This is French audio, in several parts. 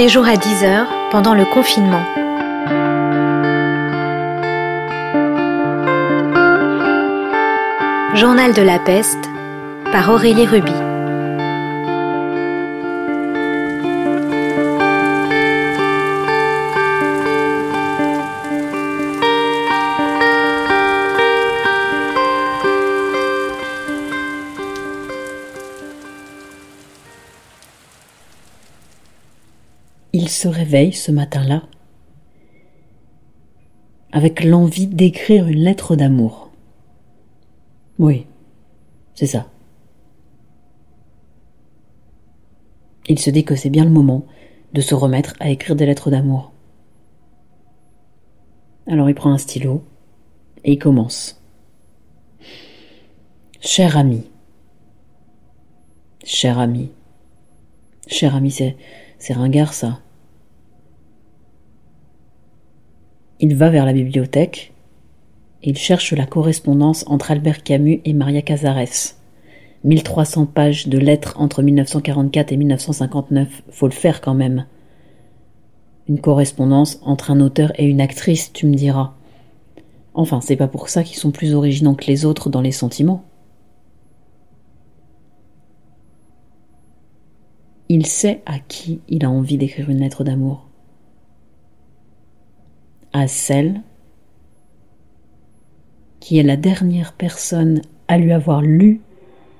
les jours à 10h pendant le confinement. Journal de la peste par Aurélie Ruby. Il se réveille ce matin-là avec l'envie d'écrire une lettre d'amour. Oui, c'est ça. Il se dit que c'est bien le moment de se remettre à écrire des lettres d'amour. Alors il prend un stylo et il commence. Cher ami. Cher ami. Cher ami, c'est ringard ça. Il va vers la bibliothèque et il cherche la correspondance entre Albert Camus et Maria Casares. 1300 pages de lettres entre 1944 et 1959, faut le faire quand même. Une correspondance entre un auteur et une actrice, tu me diras. Enfin, c'est pas pour ça qu'ils sont plus originaux que les autres dans les sentiments. Il sait à qui il a envie d'écrire une lettre d'amour. À celle qui est la dernière personne à lui avoir lu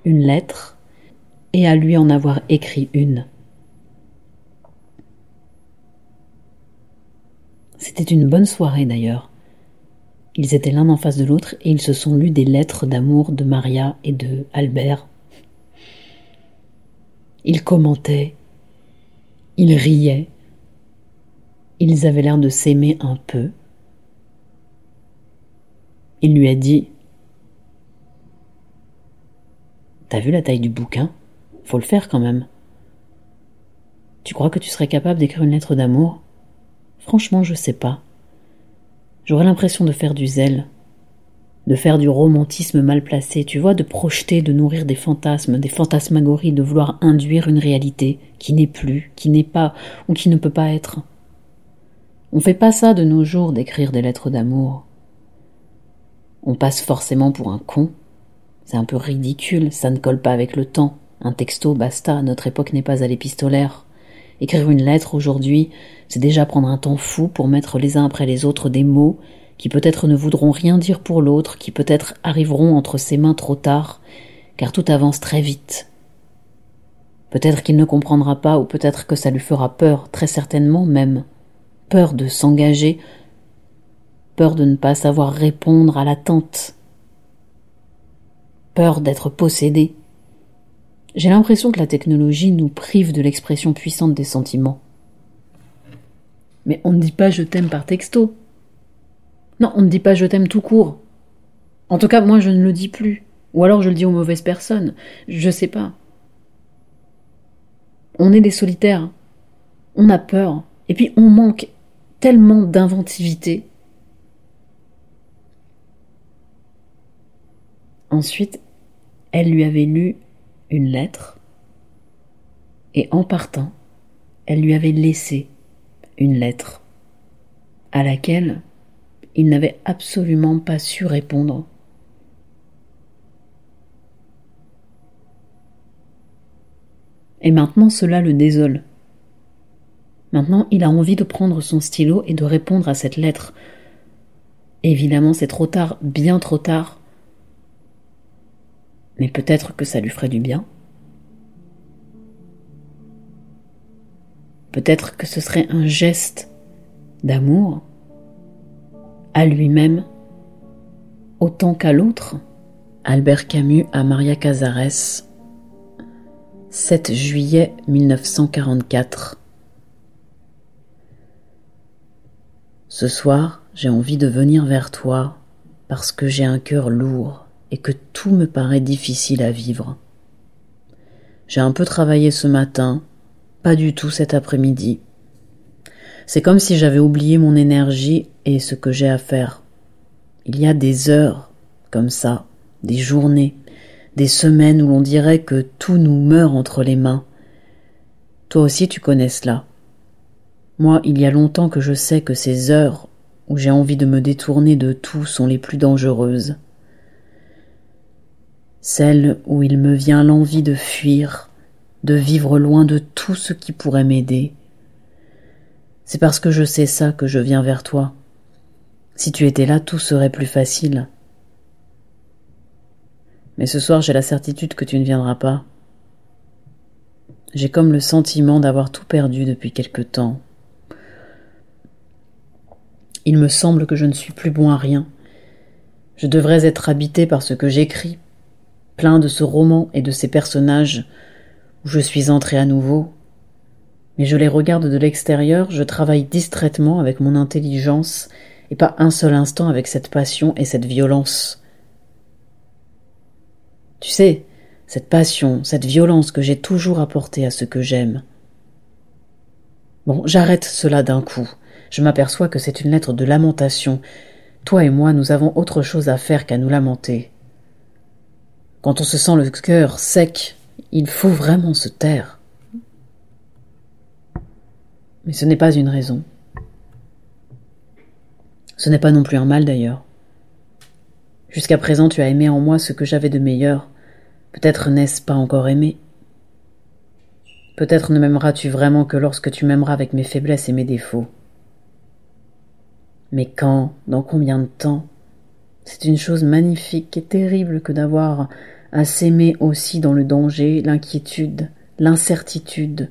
une lettre et à lui en avoir écrit une. C'était une bonne soirée d'ailleurs. Ils étaient l'un en face de l'autre et ils se sont lus des lettres d'amour de Maria et de Albert. Ils commentaient, ils riaient, ils avaient l'air de s'aimer un peu. Il lui a dit « T'as vu la taille du bouquin ? Faut le faire quand même. Tu crois que tu serais capable d'écrire une lettre d'amour ? Franchement, je sais pas. J'aurais l'impression de faire du zèle, de faire du romantisme mal placé, tu vois, de projeter, de nourrir des fantasmes, des fantasmagories, de vouloir induire une réalité qui n'est plus, qui n'est pas ou qui ne peut pas être. On fait pas ça de nos jours d'écrire des lettres d'amour. On passe forcément pour un con. C'est un peu ridicule, ça ne colle pas avec le temps. Un texto, basta, notre époque n'est pas à l'épistolaire. Écrire une lettre aujourd'hui, c'est déjà prendre un temps fou pour mettre les uns après les autres des mots qui peut-être ne voudront rien dire pour l'autre, qui peut-être arriveront entre ses mains trop tard, car tout avance très vite. Peut-être qu'il ne comprendra pas, ou peut-être que ça lui fera peur, très certainement même. Peur de s'engager, peur de ne pas savoir répondre à l'attente, peur d'être possédé. J'ai l'impression que la technologie nous prive de l'expression puissante des sentiments. Mais on ne dit pas je t'aime par texto. Non, on ne dit pas je t'aime tout court. En tout cas, moi je ne le dis plus. Ou alors je le dis aux mauvaises personnes. Je sais pas. On est des solitaires. On a peur. Et puis on manque tellement d'inventivité. Ensuite, elle lui avait lu une lettre et en partant, elle lui avait laissé une lettre à laquelle il n'avait absolument pas su répondre. Et maintenant, cela le désole. Maintenant, il a envie de prendre son stylo et de répondre à cette lettre. Évidemment, c'est trop tard, bien trop tard. Mais peut-être que ça lui ferait du bien. Peut-être que ce serait un geste d'amour à lui-même autant qu'à l'autre. Albert Camus à Maria Casares, 7 juillet 1944. Ce soir, j'ai envie de venir vers toi parce que j'ai un cœur lourd et que tout me paraît difficile à vivre. J'ai un peu travaillé ce matin, pas du tout cet après-midi. C'est comme si j'avais oublié mon énergie et ce que j'ai à faire. Il y a des heures comme ça, des journées, des semaines où l'on dirait que tout nous meurt entre les mains. Toi aussi tu connais cela. Moi, il y a longtemps que je sais que ces heures où j'ai envie de me détourner de tout sont les plus dangereuses. Celles où il me vient l'envie de fuir, de vivre loin de tout ce qui pourrait m'aider. C'est parce que je sais ça que je viens vers toi. Si tu étais là, tout serait plus facile. Mais ce soir, j'ai la certitude que tu ne viendras pas. J'ai comme le sentiment d'avoir tout perdu depuis quelque temps. Il me semble que je ne suis plus bon à rien. Je devrais être habité par ce que j'écris, plein de ce roman et de ces personnages où je suis entré à nouveau. Mais je les regarde de l'extérieur, je travaille distraitement avec mon intelligence et pas un seul instant avec cette passion et cette violence. Tu sais, cette passion, cette violence que j'ai toujours apportée à ce que j'aime. Bon, j'arrête cela d'un coup. Je m'aperçois que c'est une lettre de lamentation. Toi et moi, nous avons autre chose à faire qu'à nous lamenter. Quand on se sent le cœur sec, il faut vraiment se taire. Mais ce n'est pas une raison. Ce n'est pas non plus un mal d'ailleurs. Jusqu'à présent, tu as aimé en moi ce que j'avais de meilleur. Peut-être n'ai-je pas encore aimé. Peut-être ne m'aimeras-tu vraiment que lorsque tu m'aimeras avec mes faiblesses et mes défauts. Mais quand, dans combien de temps? C'est une chose magnifique et terrible que d'avoir à s'aimer aussi dans le danger, l'inquiétude, l'incertitude,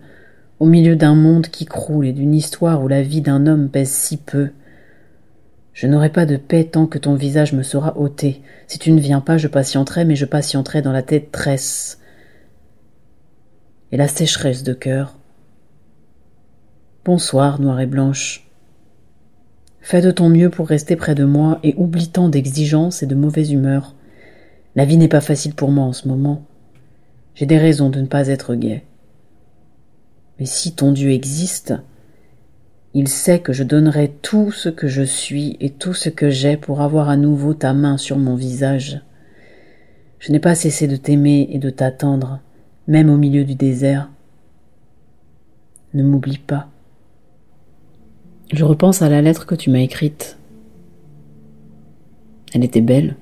au milieu d'un monde qui croule et d'une histoire où la vie d'un homme pèse si peu. Je n'aurai pas de paix tant que ton visage me sera ôté. Si tu ne viens pas, je patienterai, mais je patienterai dans la détresse et la sécheresse de cœur. Bonsoir, noire et blanche. Fais de ton mieux pour rester près de moi et oublie tant d'exigences et de mauvaise humeur. La vie n'est pas facile pour moi en ce moment. J'ai des raisons de ne pas être gaie. Mais si ton Dieu existe, il sait que je donnerai tout ce que je suis et tout ce que j'ai pour avoir à nouveau ta main sur mon visage. Je n'ai pas cessé de t'aimer et de t'attendre, même au milieu du désert. Ne m'oublie pas. Je repense à la lettre que tu m'as écrite. Elle était belle.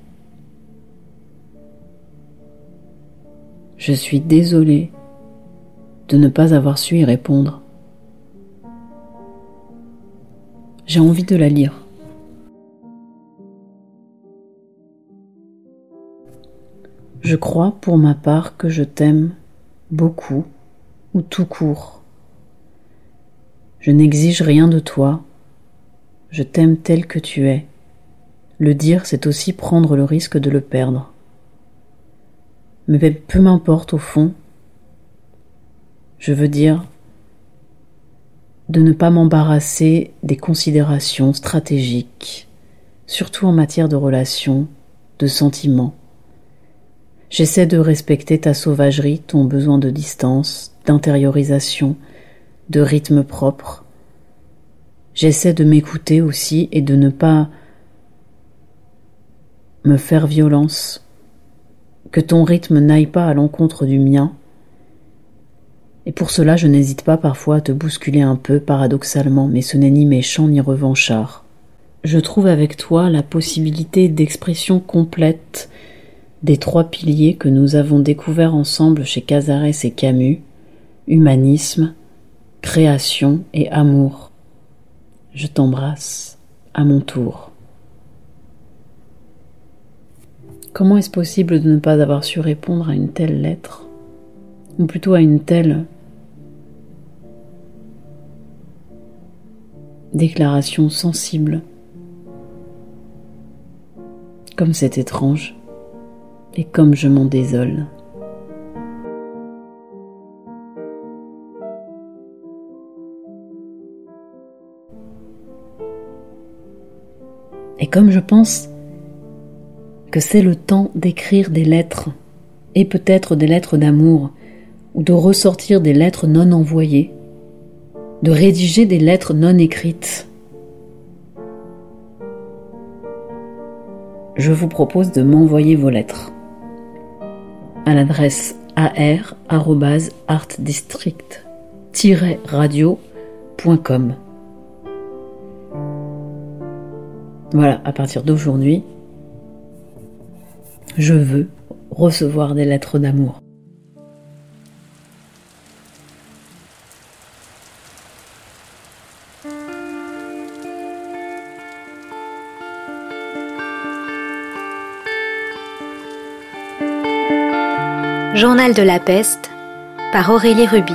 Je suis désolée de ne pas avoir su y répondre. J'ai envie de la lire. Je crois pour ma part que je t'aime beaucoup ou tout court. Je n'exige rien de toi, je t'aime tel que tu es. Le dire, c'est aussi prendre le risque de le perdre. Mais peu m'importe au fond, je veux dire de ne pas m'embarrasser des considérations stratégiques, surtout en matière de relations, de sentiments. J'essaie de respecter ta sauvagerie, ton besoin de distance, d'intériorisation, de rythme propre. J'essaie de m'écouter aussi et de ne pas me faire violence, que ton rythme n'aille pas à l'encontre du mien. Et pour cela, je n'hésite pas parfois à te bousculer un peu, paradoxalement, mais ce n'est ni méchant ni revanchard. Je trouve avec toi la possibilité d'expression complète des trois piliers que nous avons découverts ensemble chez Casares et Camus, humanisme, création et amour. Je t'embrasse à mon tour. Comment est-ce possible de ne pas avoir su répondre à une telle lettre, ou plutôt à une telle déclaration sensible? Comme c'est étrange, et comme je m'en désole. Et comme je pense que c'est le temps d'écrire des lettres, et peut-être des lettres d'amour, ou de ressortir des lettres non envoyées, de rédiger des lettres non écrites, je vous propose de m'envoyer vos lettres à l'adresse ar@artdistrict-radio.com. Voilà, à partir d'aujourd'hui, je veux recevoir des lettres d'amour. Journal de la peste par Aurélie Ruby.